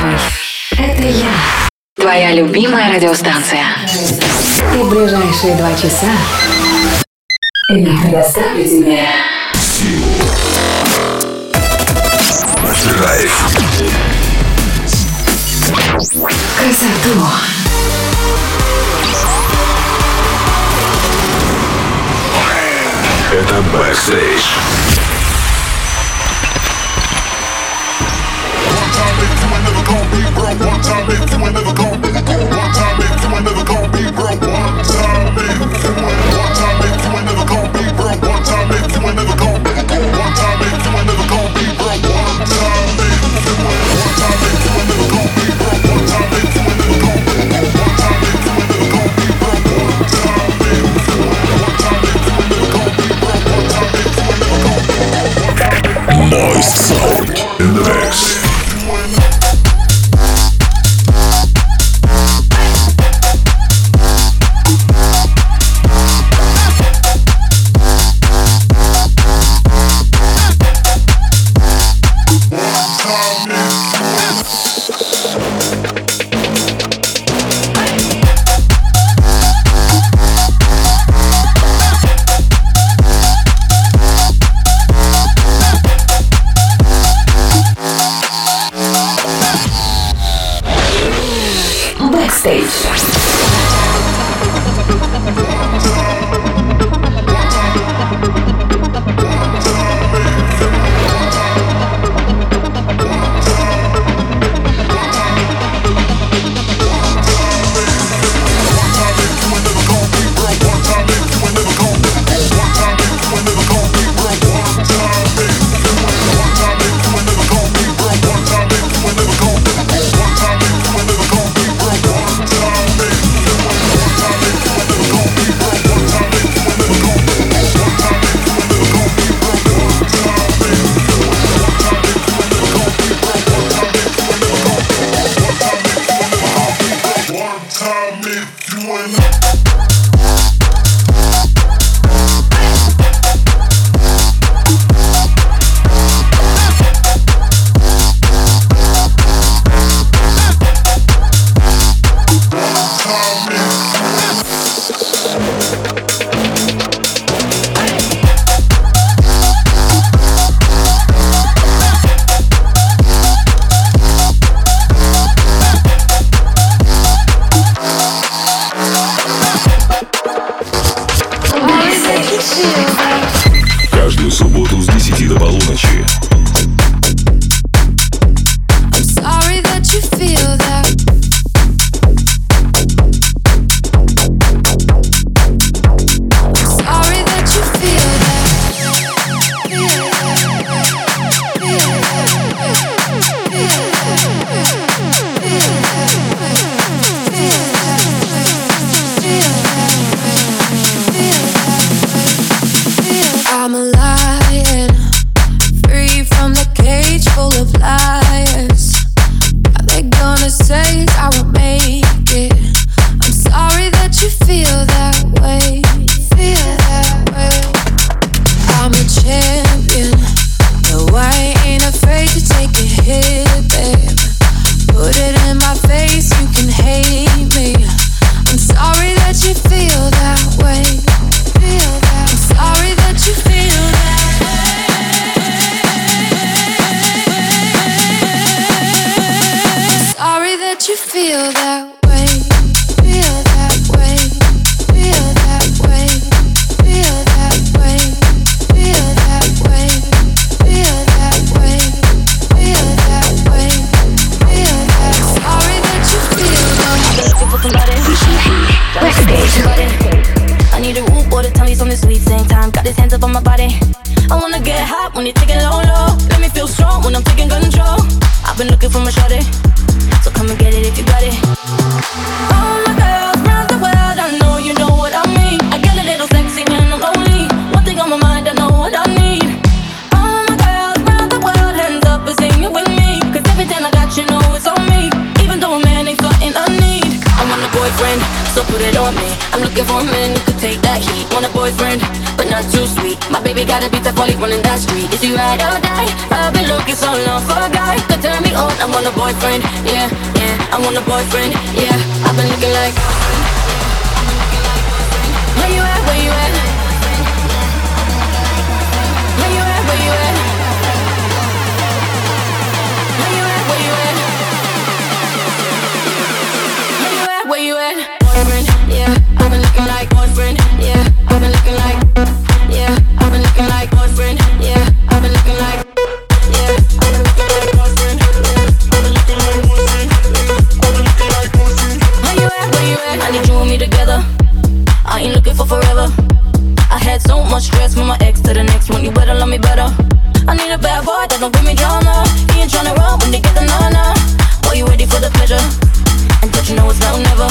Здравствуй, это я, твоя любимая радиостанция. И в ближайшие 2 часа я предоставлю тебе драйв, красоту, это бэкстейдж. One time if you ain't never gon' be broke. One time if you ain't never gon' be broke. One time if you ain't never gon' be broke. One time if you ain't never gon' be broke. One time if you ain't never gon' be broke. One time if you ain't never gon' be broke. One time if you ain't never gon' be broke. One time if you ain't never gon' be broke. One time if you ain't never gon' be broke. One time if you ain't never gon' be broke. Moist sound in the mix. Running that street, is you ride or die? I've been looking so long for a guy to turn me on. I want a boyfriend, yeah, yeah. I want a boyfriend, yeah. I've been looking like, where you at, where you at? Where you at, where you at? Where you at, where you at? Where you at, where you at? Boyfriend, yeah. I've been looking like boyfriend, yeah. I've been looking like, yeah. I've been looking like boyfriend, yeah. I've been looking like. I need you and me together, I ain't looking for forever. I had so much stress from my ex to the next one. You better love me better. I need a bad boy that don't give me drama. He ain't tryna run when they get the nana. Boy, you ready for the pleasure? And don't you know it's now or never?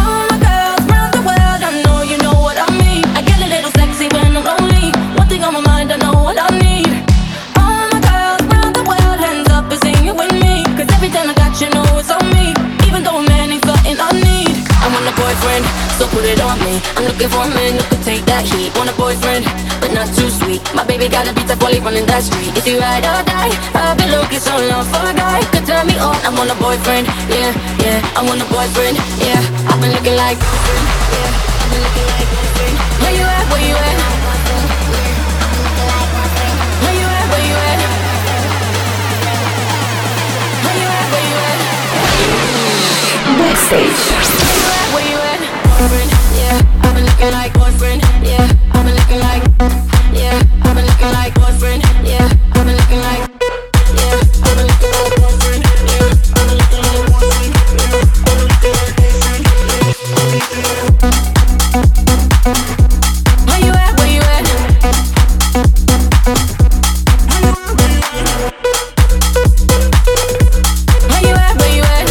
All my girls round the world, I know you know what I mean. I get a little sexy when I'm lonely. One thing on my mind, I know what I need. All my girls round the world, hands up and sing it with me. Cause every time I got you, know it's on me. Even though a man ain't flirting, I need. I want a boyfriend, so put it on me. I'm looking for a man who could take that heat. Want a boyfriend, but not too sweet. My baby gotta be tough while he running that street. If you ride or die, I've been looking so long for a guy could turn me on. I want a boyfriend, yeah, yeah. I want a boyfriend, yeah. I've been looking like, yeah. I've been looking like boyfriend. Where you at? Where you at? Where you at? Where you at? Where you at? Where you at? Backstage. Where you at? Boyfriend, yeah. I've been looking like boyfriend, yeah. I've been looking like, yeah. I've been looking like boyfriend, yeah. I've been looking like, yeah. I've been looking like boyfriend, yeah. I've been looking like boyfriend, yeah. I've been looking like boyfriend, yeah. I've been looking like. Where you at? Where you at? Where you at? Where you at?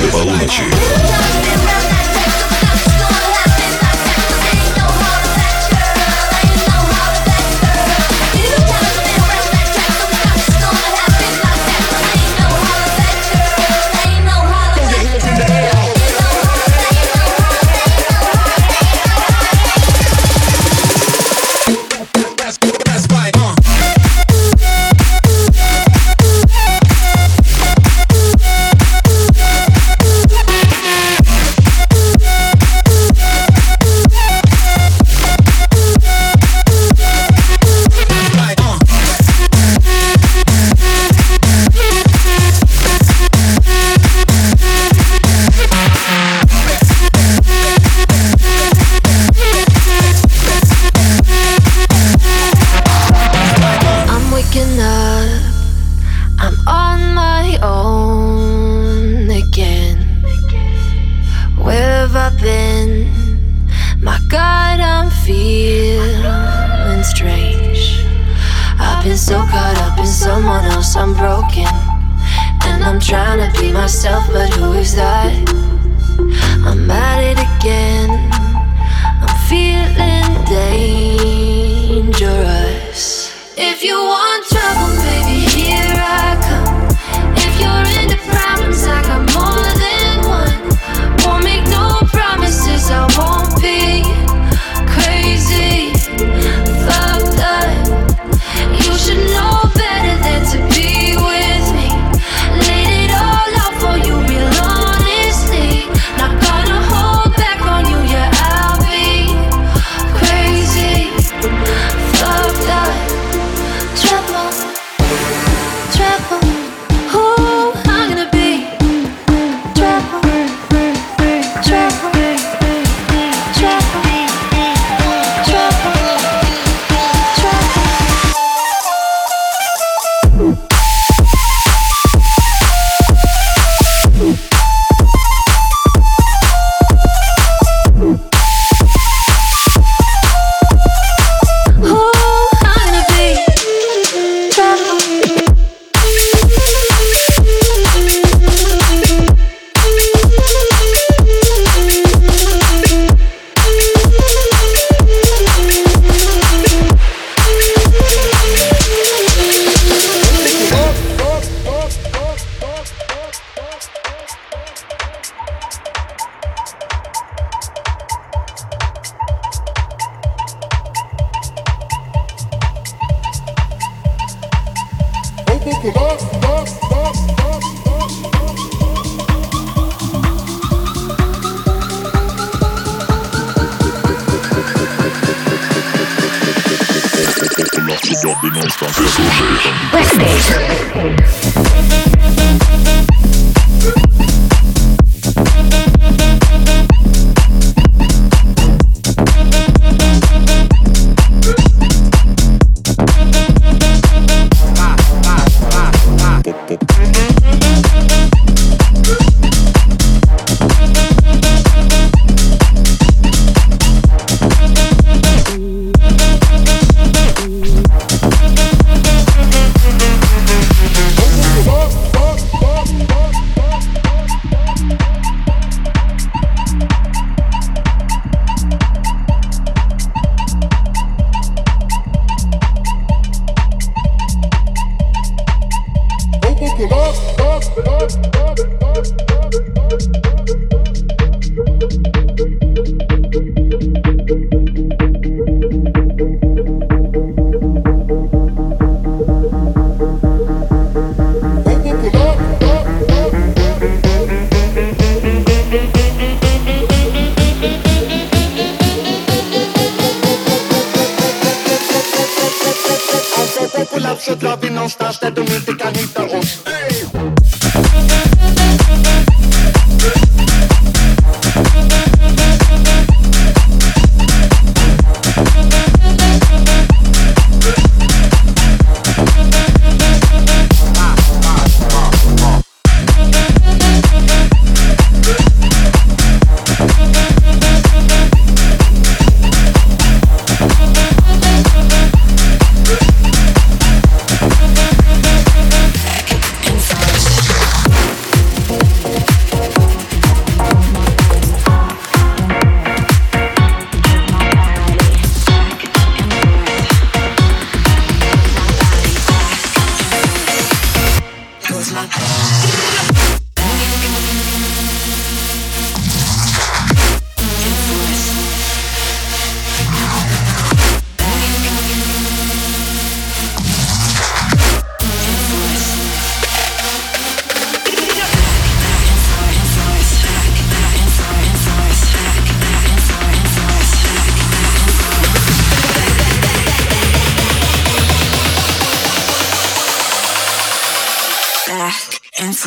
до полуночи.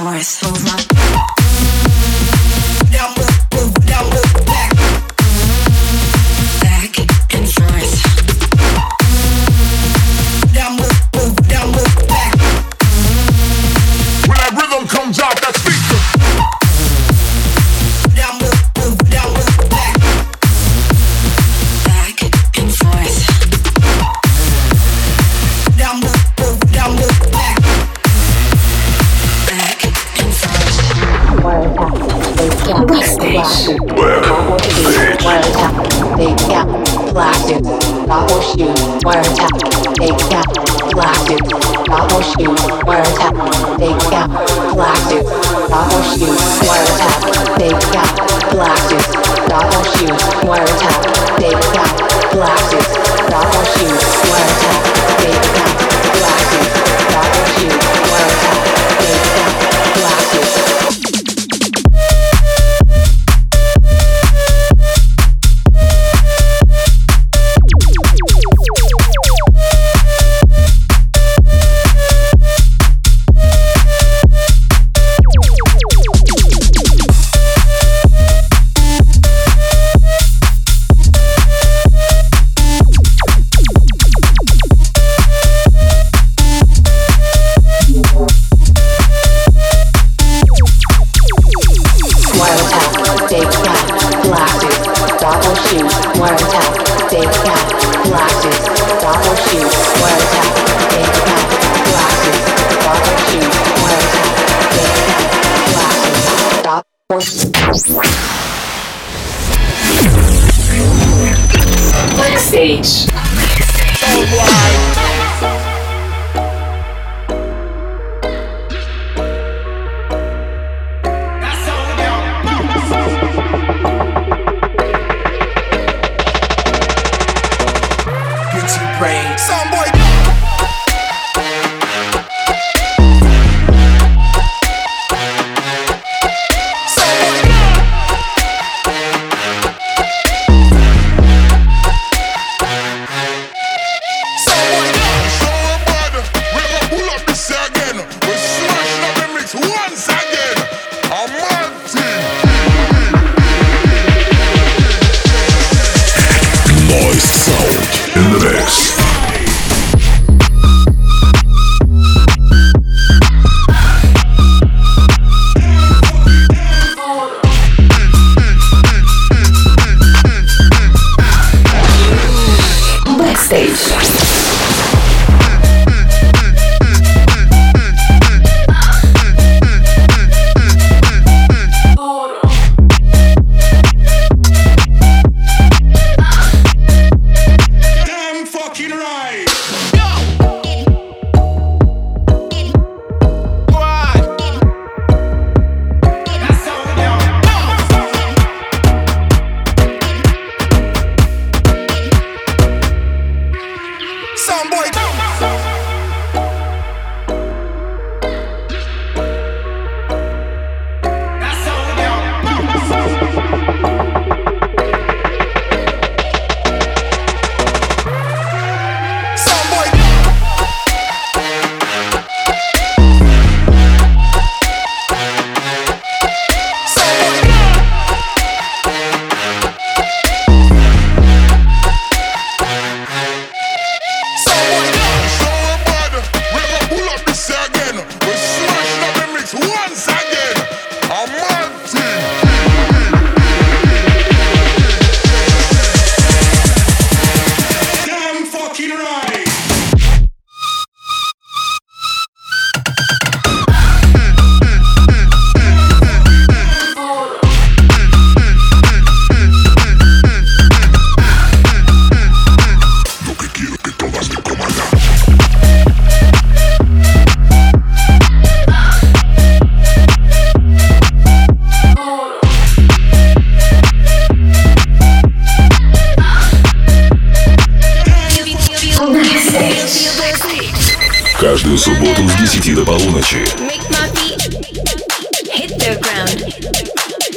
твои слова.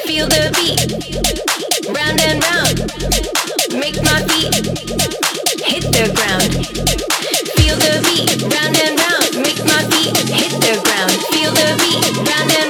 Feel the beat, round and round. Make my feet hit the ground. Feel the beat, round and round.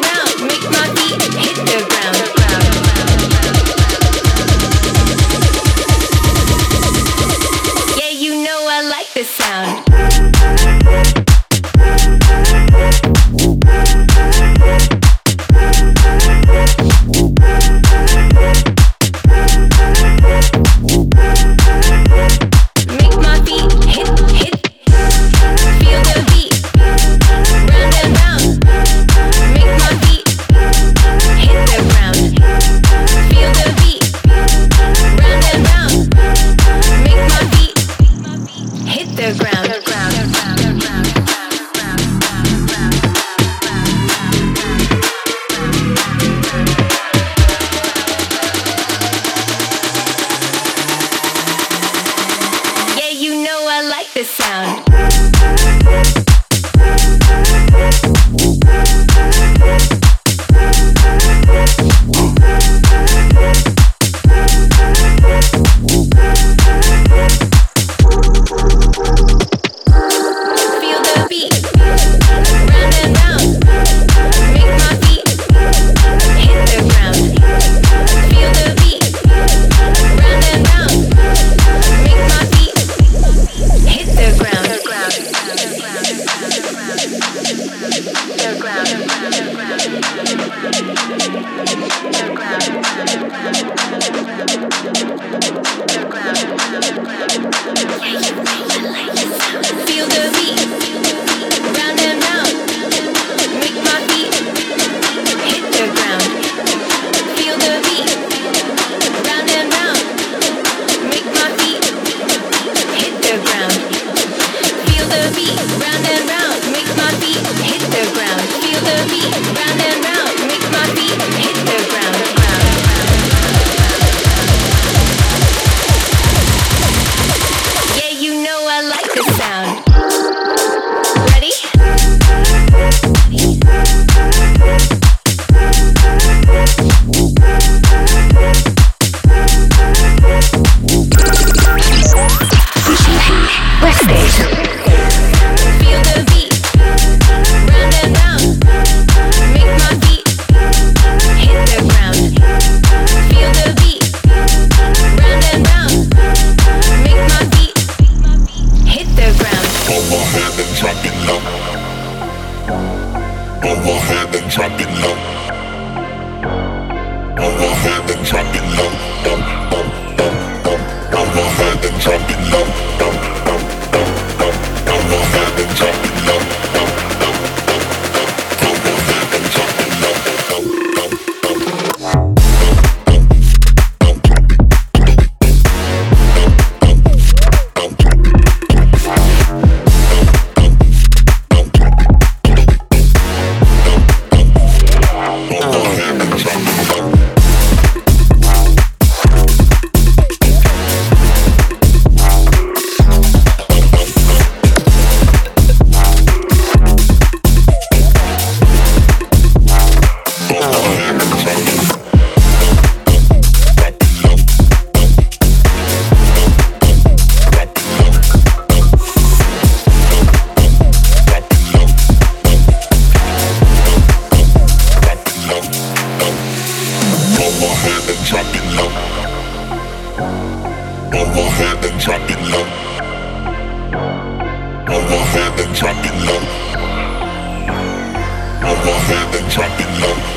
Overhead and drop it low. Overhead and drop it low. Overhead and drop it low.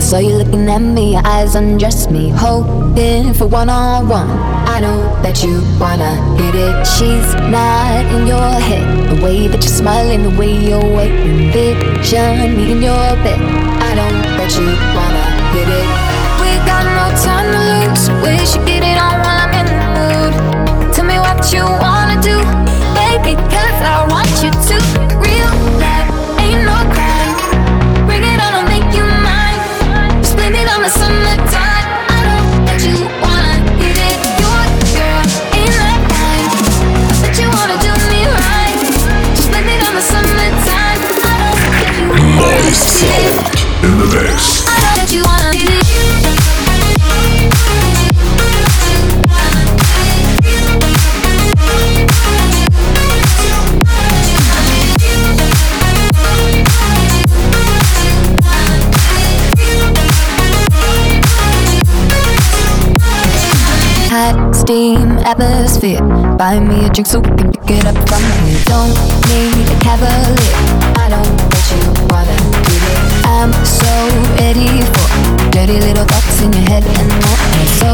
Saw you looking at me, your eyes undressed me, hoping for one-on-one. I know that you wanna hit it. She's not in your head. The way that you're smiling, the way you're waiting, vision me in your bed. I know that you wanna hit it. We got no time to lose. We should get it on while I'm in the mood. Tell me what you wanna do, baby, 'cause I want you to. Real life ain't no crime. Bring it on and make you mine. Blame it on the summertime. I know that you wanna hit it. Your girl ain't that kind. I bet you wanna do me right. Just blame it on the summertime. I know that you wanna hit it. In the best. I know that you wanna hit it. Steam atmosphere. Buy me a drink so we can pick it up from here. Don't need a cavalier. I know that you wanna get it. I'm so ready for dirty little thoughts in your head and more. There's so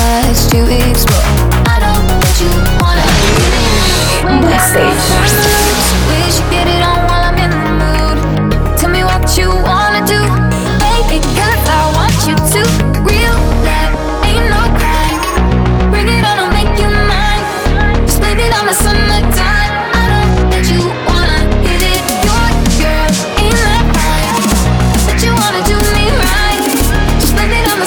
much to explore. I know that you wanna get it. We should get it on while I'm in the mood. Tell me what you wanna do, baby, 'cause I want you to. Real life ain't no crime. Bring it on and make you mine. Just blame it on the summertime. I know that you wanna hit it. Your girl ain't that kind. I bet you wanna do me right. Just blame it on the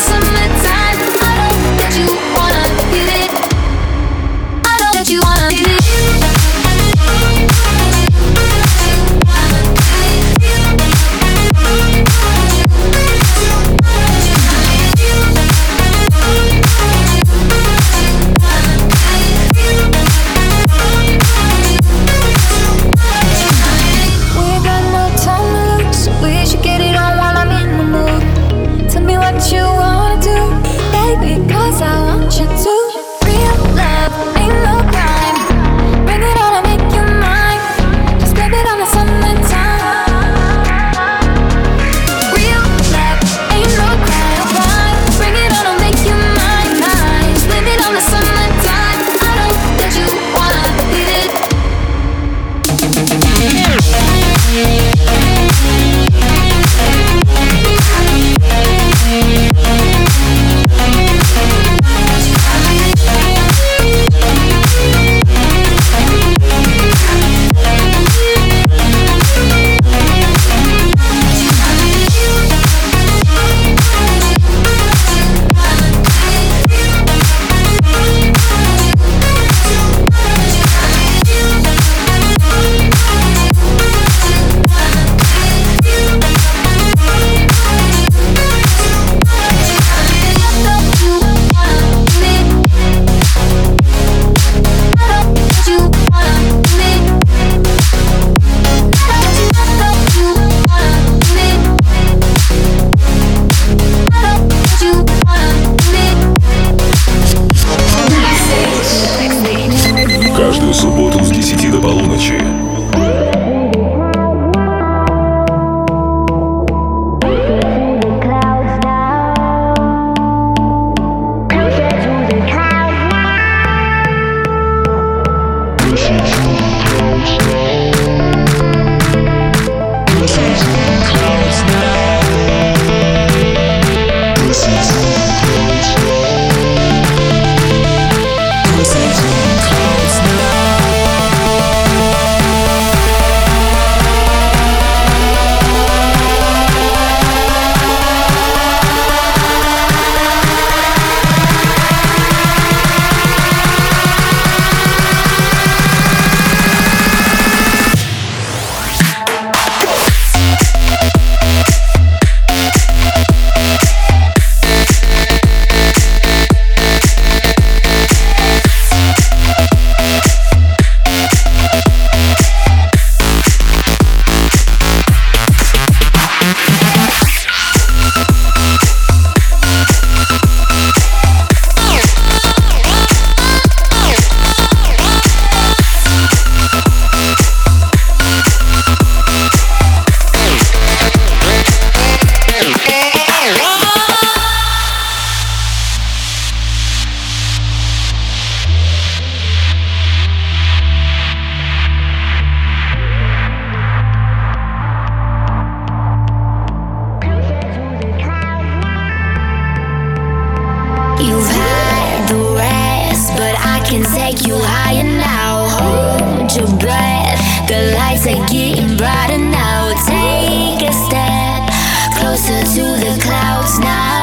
can take you higher now. Hold your breath, the lights are getting brighter now. Take a step closer to the clouds now.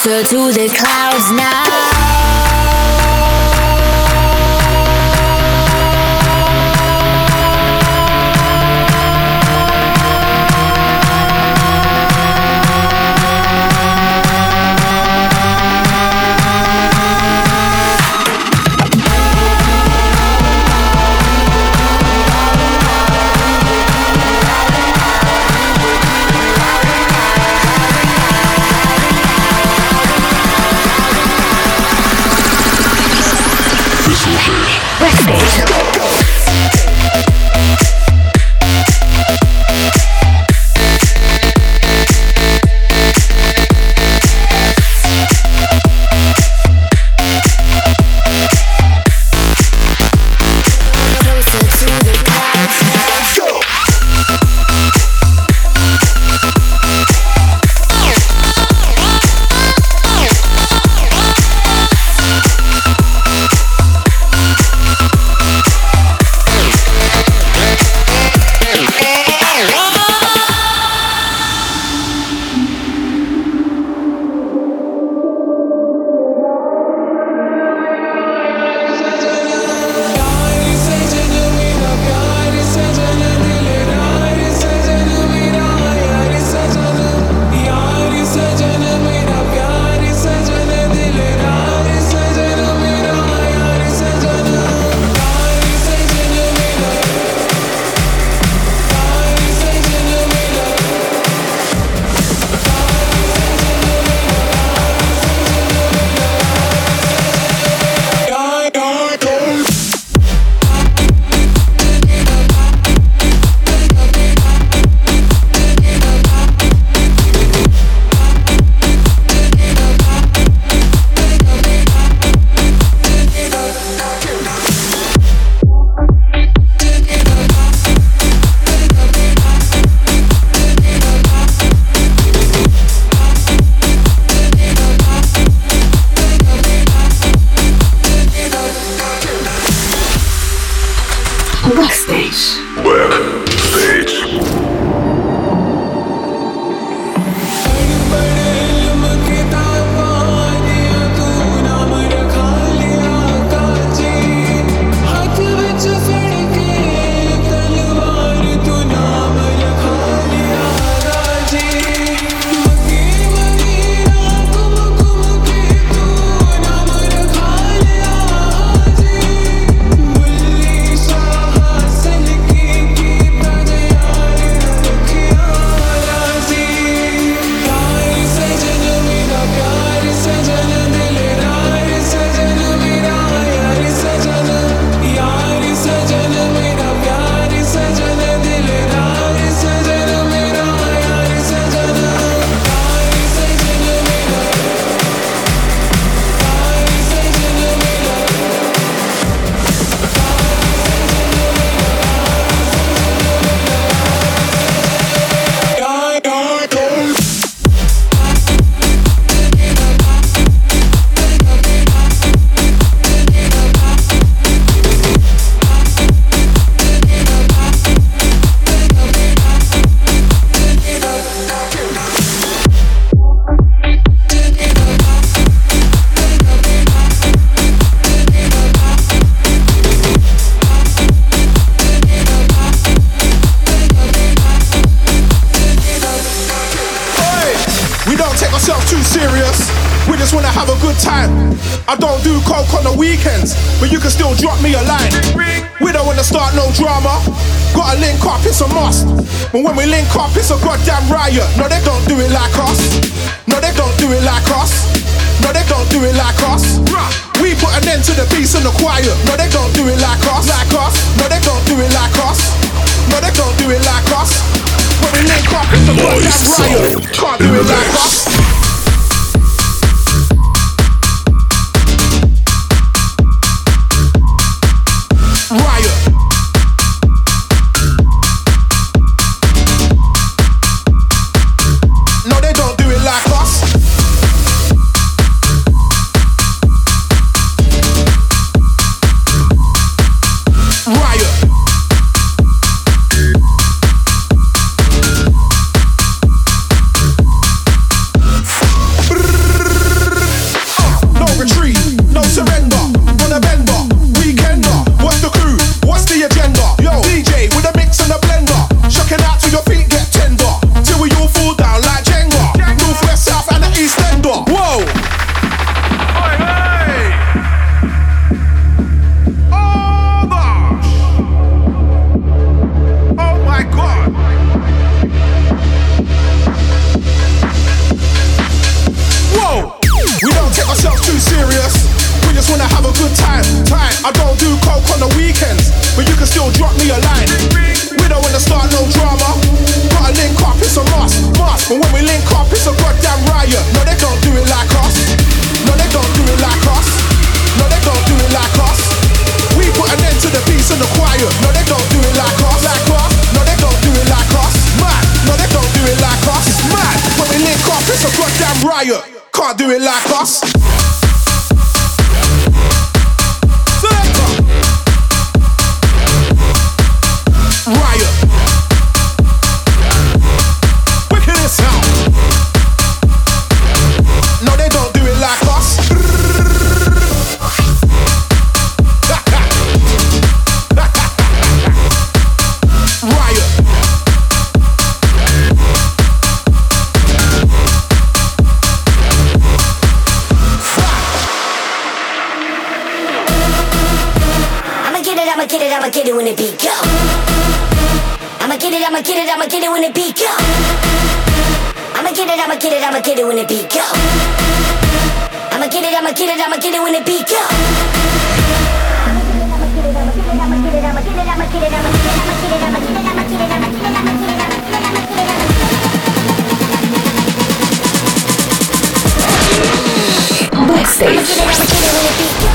Closer to the clouds now. Moist Sound in the mix. riot, can't do it like us. I'ma get it when the beat go. I'ma get it when the beat go. I'ma get it when the beat go. I'ma get it when the beat go. Backstage. I'ma get it when the beat go.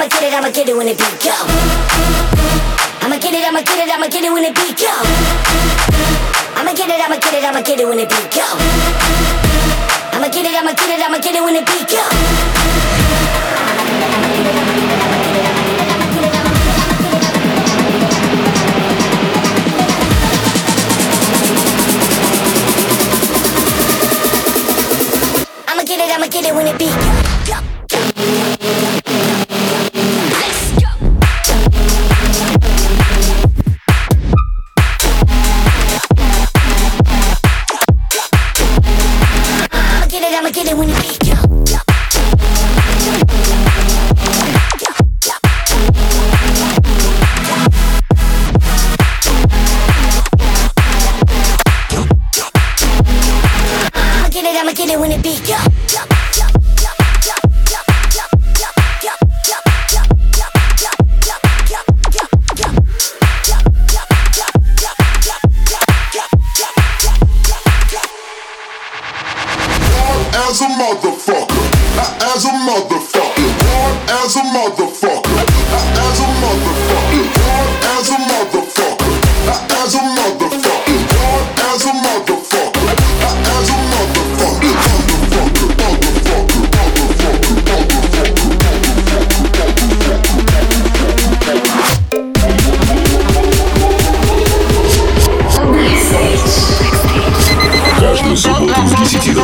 Operator, I'm calling Chicago.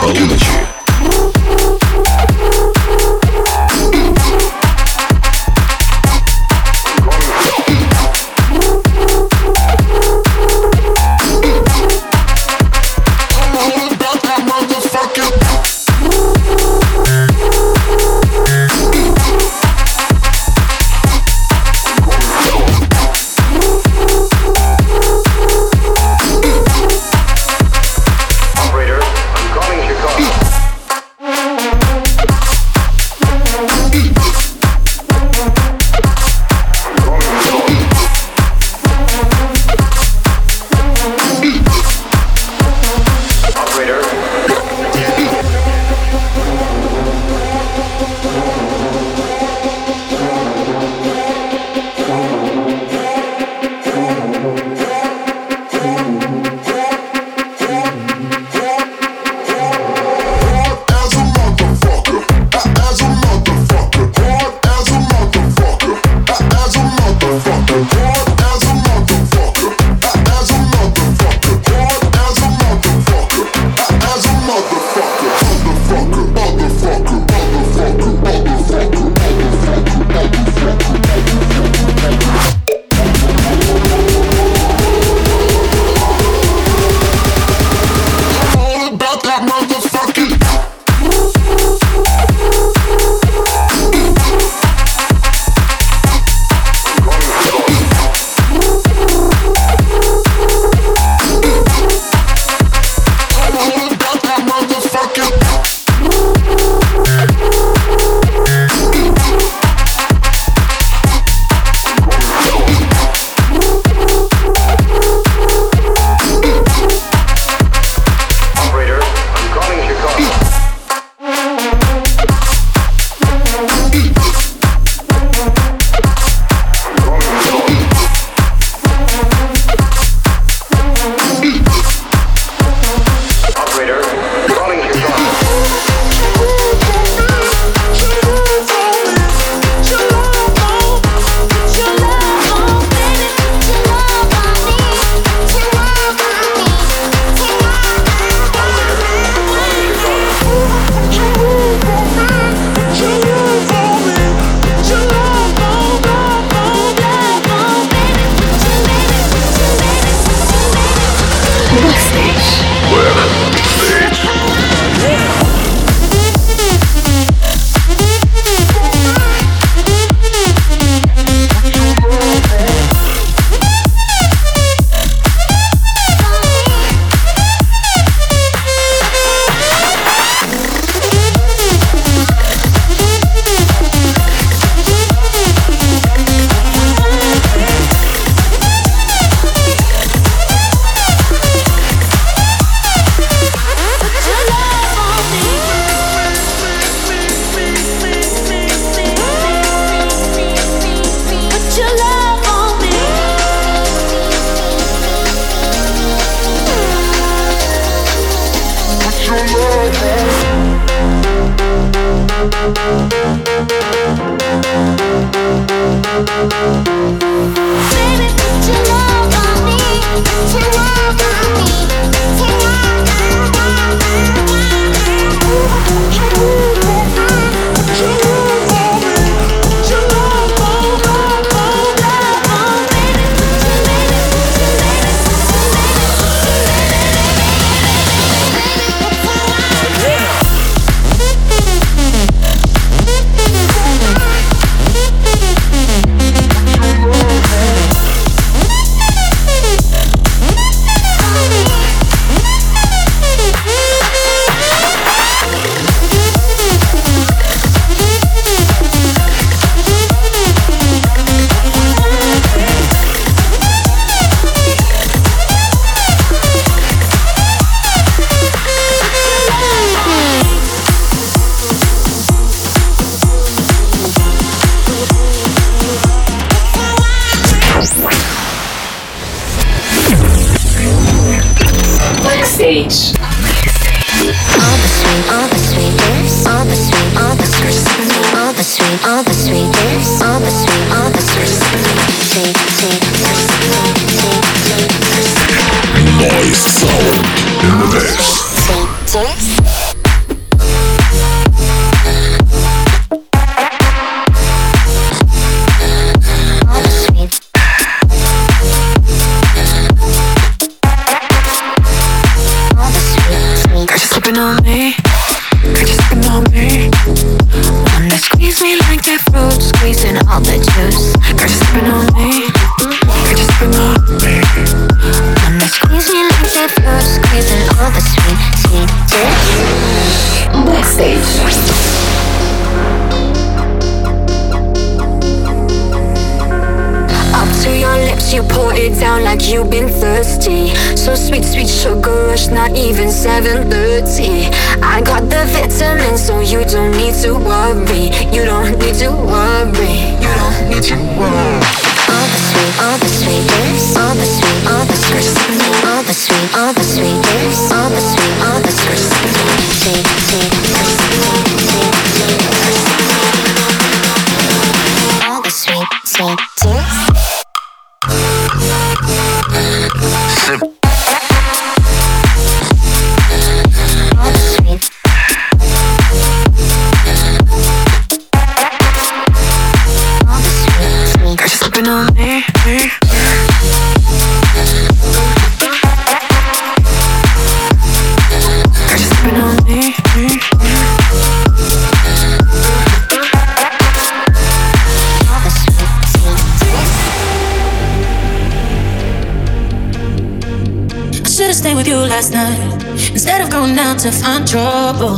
To find trouble,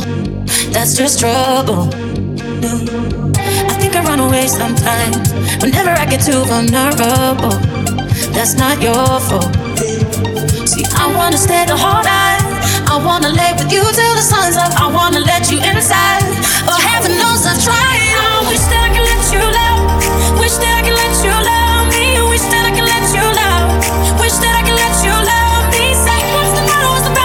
that's just trouble. I think I run away sometimes. Whenever I get too vulnerable, that's not your fault. See, I wanna stay the whole night. I wanna lay with you till the sun's up. I wanna let you inside. Oh, heaven knows I've tried. I wish that I could let you love. Wish that I could let you love me. Wish that I could let you love. Wish that I could let you love. Wish that I could let you love me now.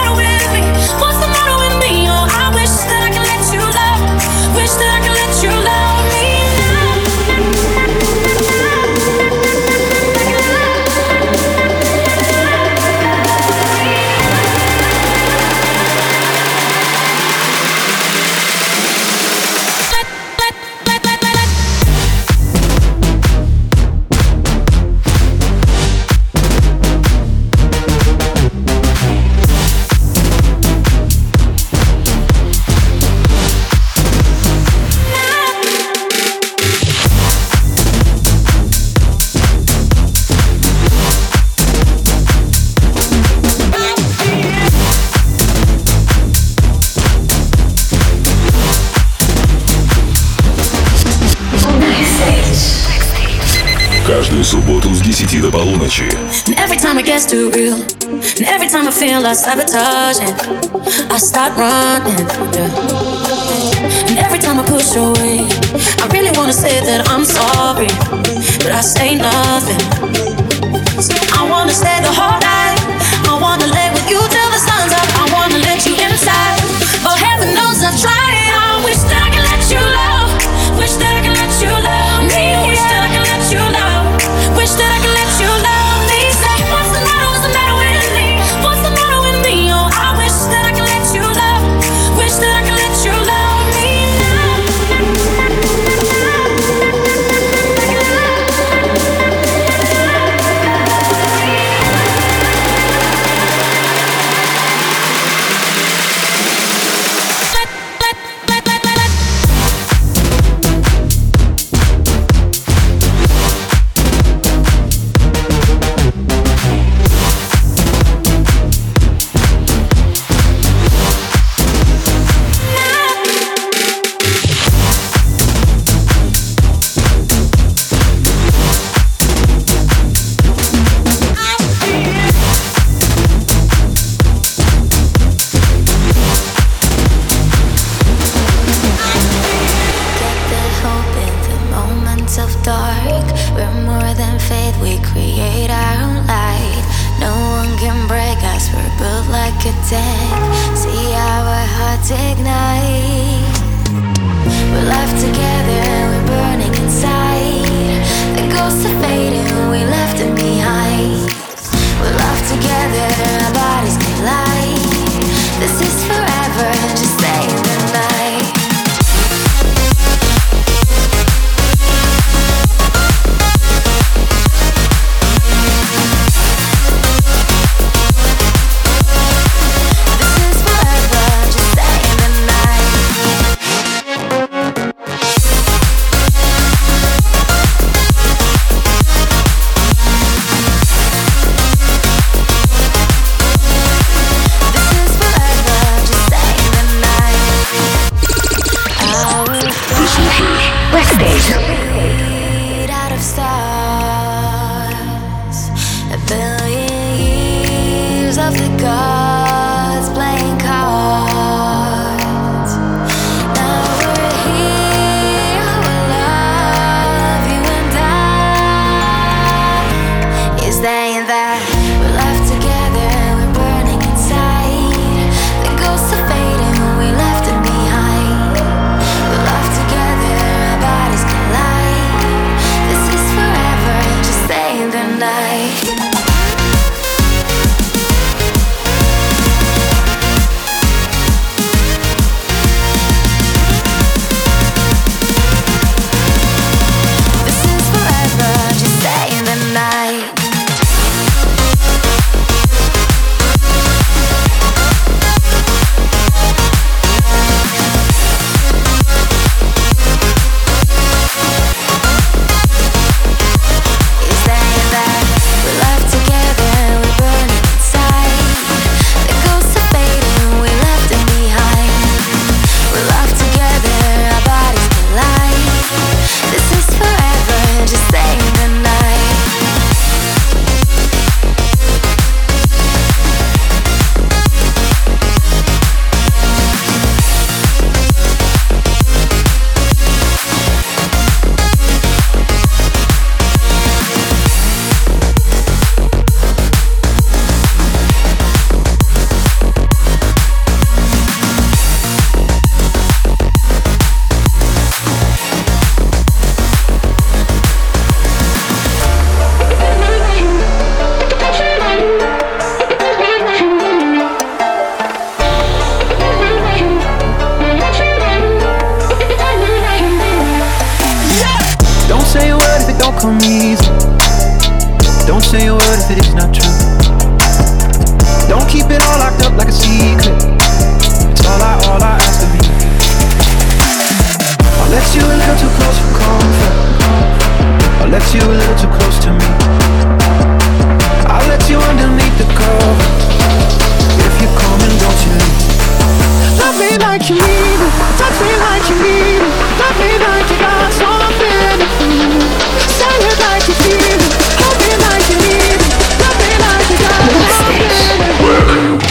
And every time it gets too real, and every time I feel like sabotaging, I start running. And every time I push away, I really wanna say that I'm sorry, but I say nothing. So I wanna stay the whole night. I wanna lay with you till the sun's up. I wanna let you inside. if it is not true. Don't keep it all locked up like a secret. It's all I ask of you. I'll let you a little too close for comfort. I'll let you a little too close to me. I'll let you underneath the cover. If you're coming, don't you leave. Love me like you mean it. Touch me like you mean it. Love me like you got something to prove. Say it like you feel it. Hold me like you need it. Love me like you got something to prove.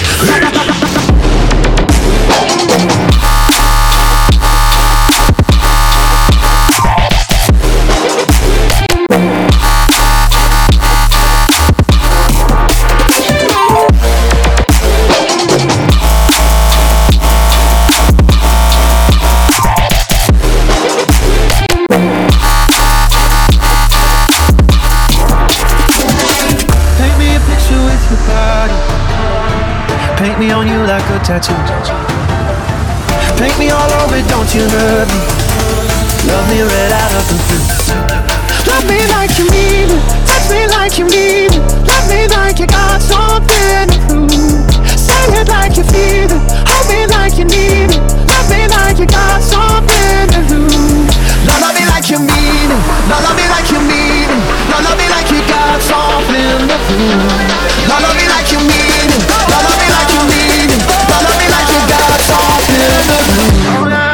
Tattoo. Paint me all over, don't you hurt me. Love me red out of the blue. Love me like you mean it. Touch me like you mean it. Love me like you got something to prove. Say it like you feel it. Hold me like you need it. Love me like you got something to prove. No, love me like you mean it. No, love me like you mean it. No, love me like you got something to prove. No, love me like you mean it. No, love me like you mean it. All right.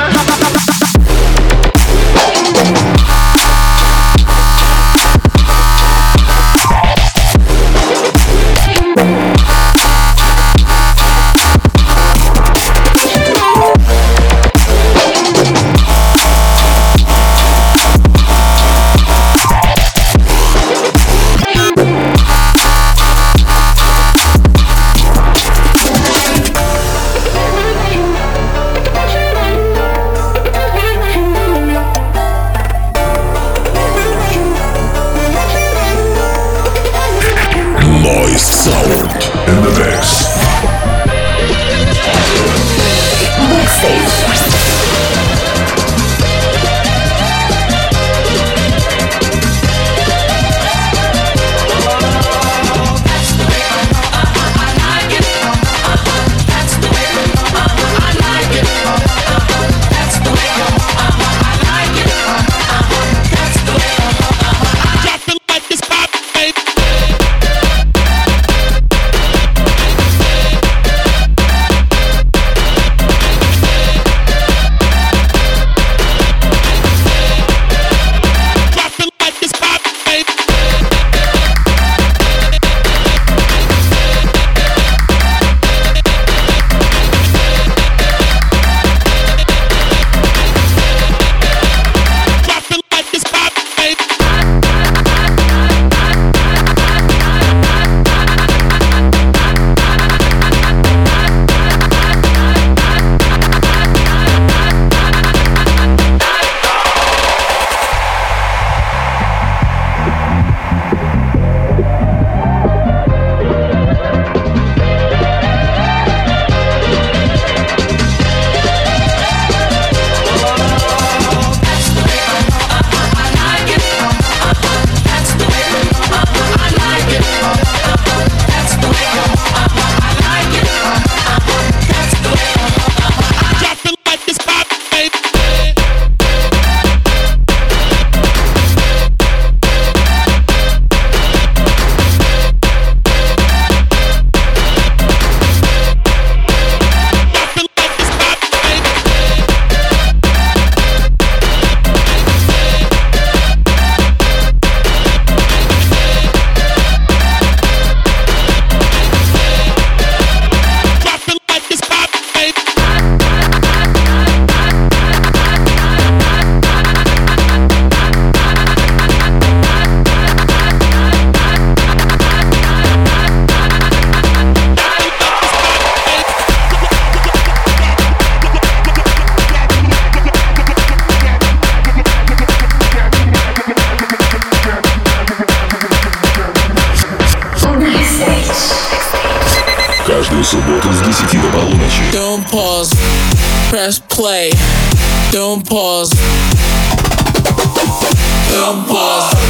Don't pause,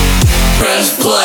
press play.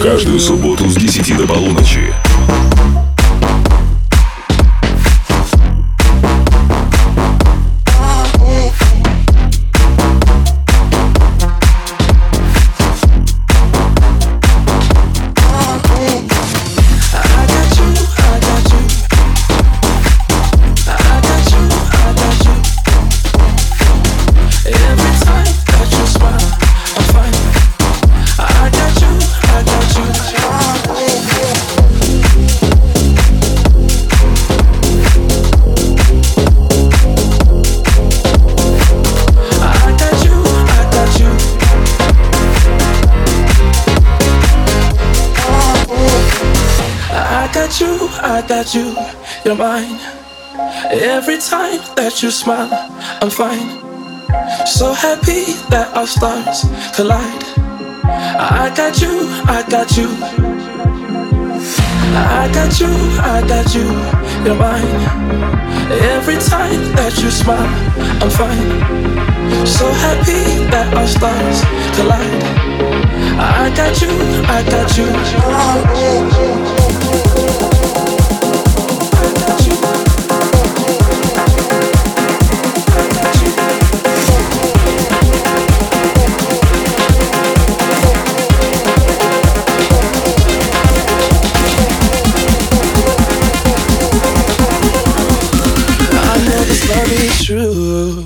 Каждую субботу с 10 до полуночи. You, you're mine. Every time that you smile, I'm fine. So happy that our stars collide. I got you, I got you. I got you, you're mine. Every time that you smile, I'm fine. So happy that our stars collide. I got you, I got you. I got you. True.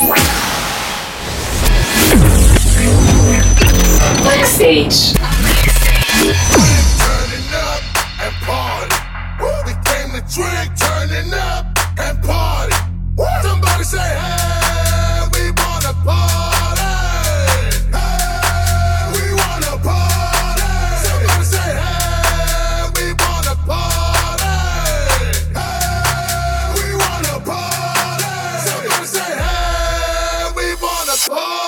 Wow. Mixage. Turning up and party. We came to drink, turning up and party. Somebody say, hey, we wanna party. Hey, we wanna party. Somebody say, hey, we wanna party. Hey, we wanna party. Somebody say, hey, we wanna party.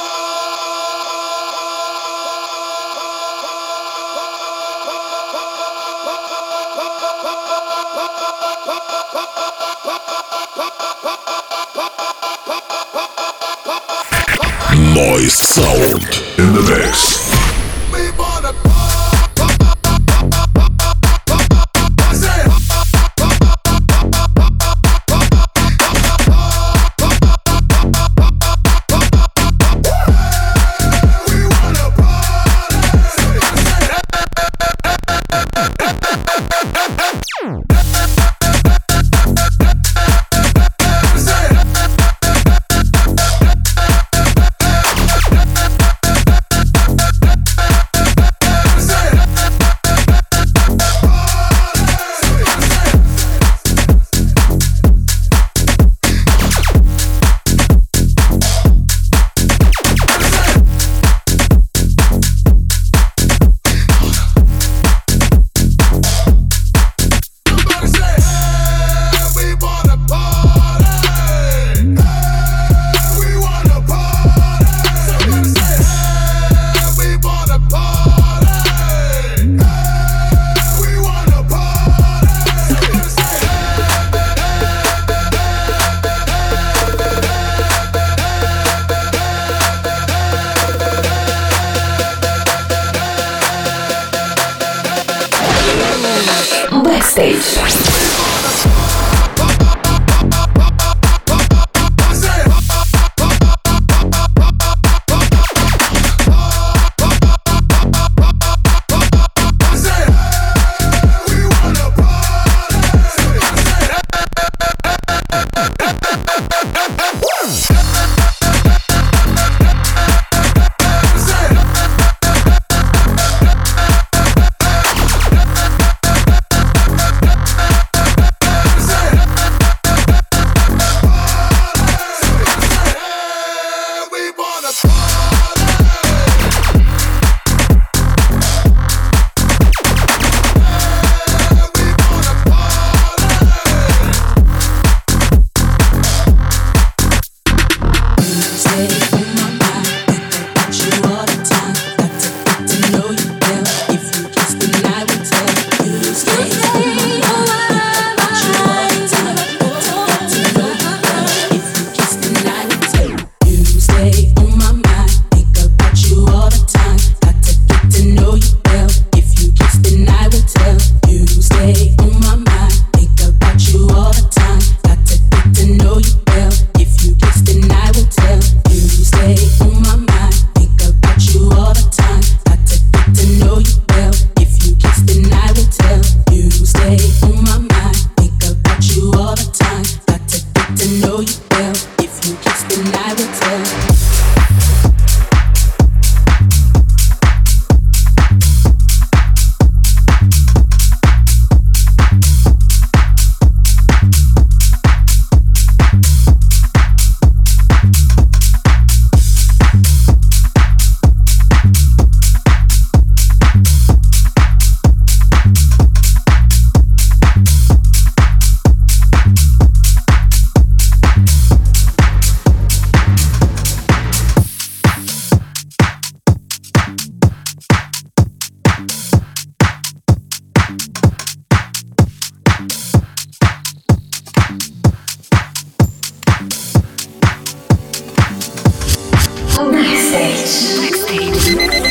Noise sound in the mix.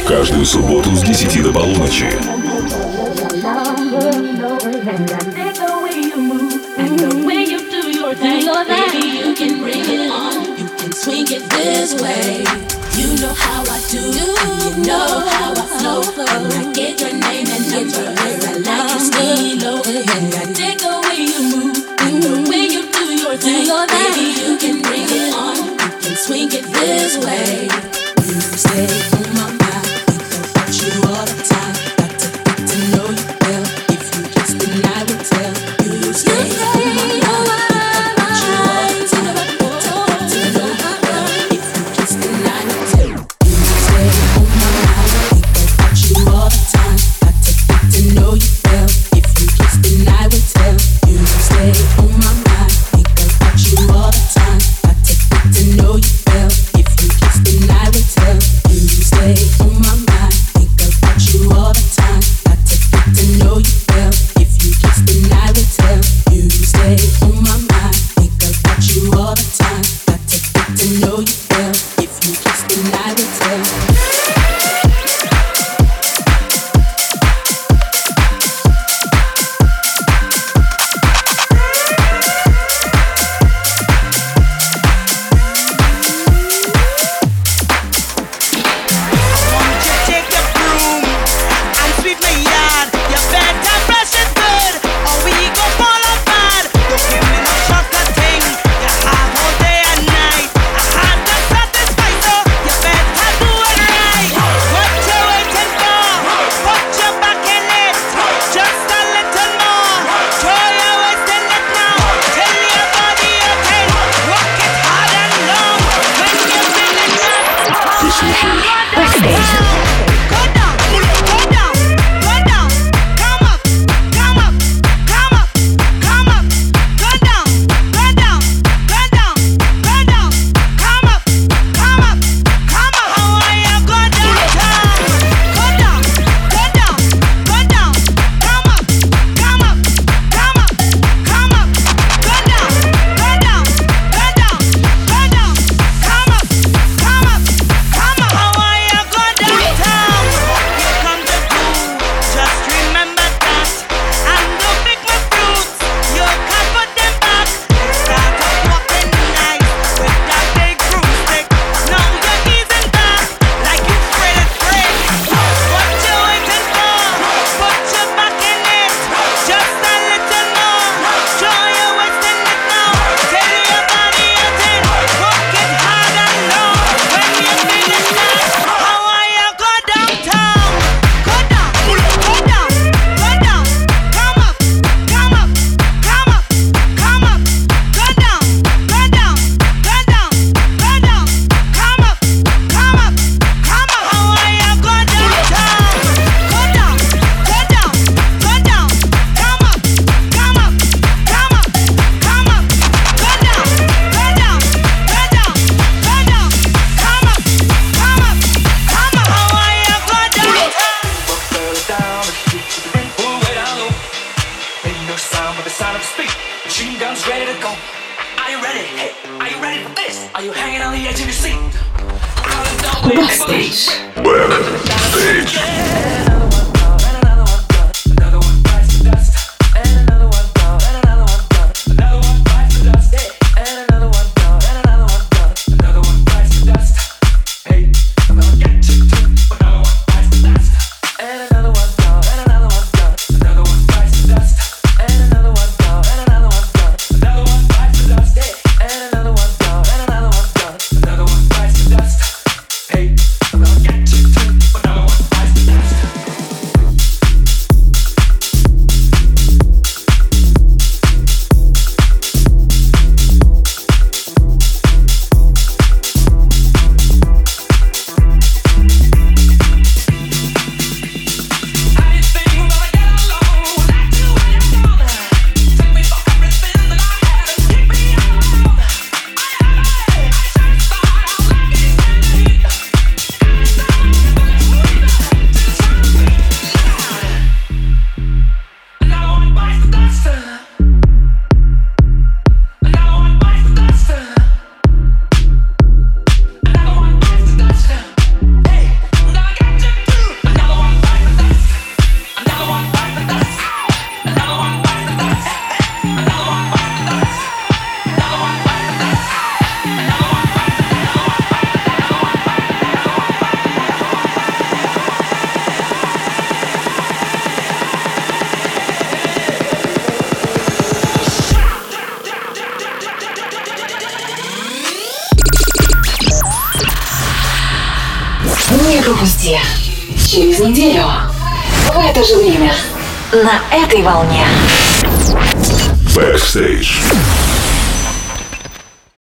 Каждую субботу с 10 до полуночи. Swing it this way. You stay on my mind, think about you. Волне. Backstage.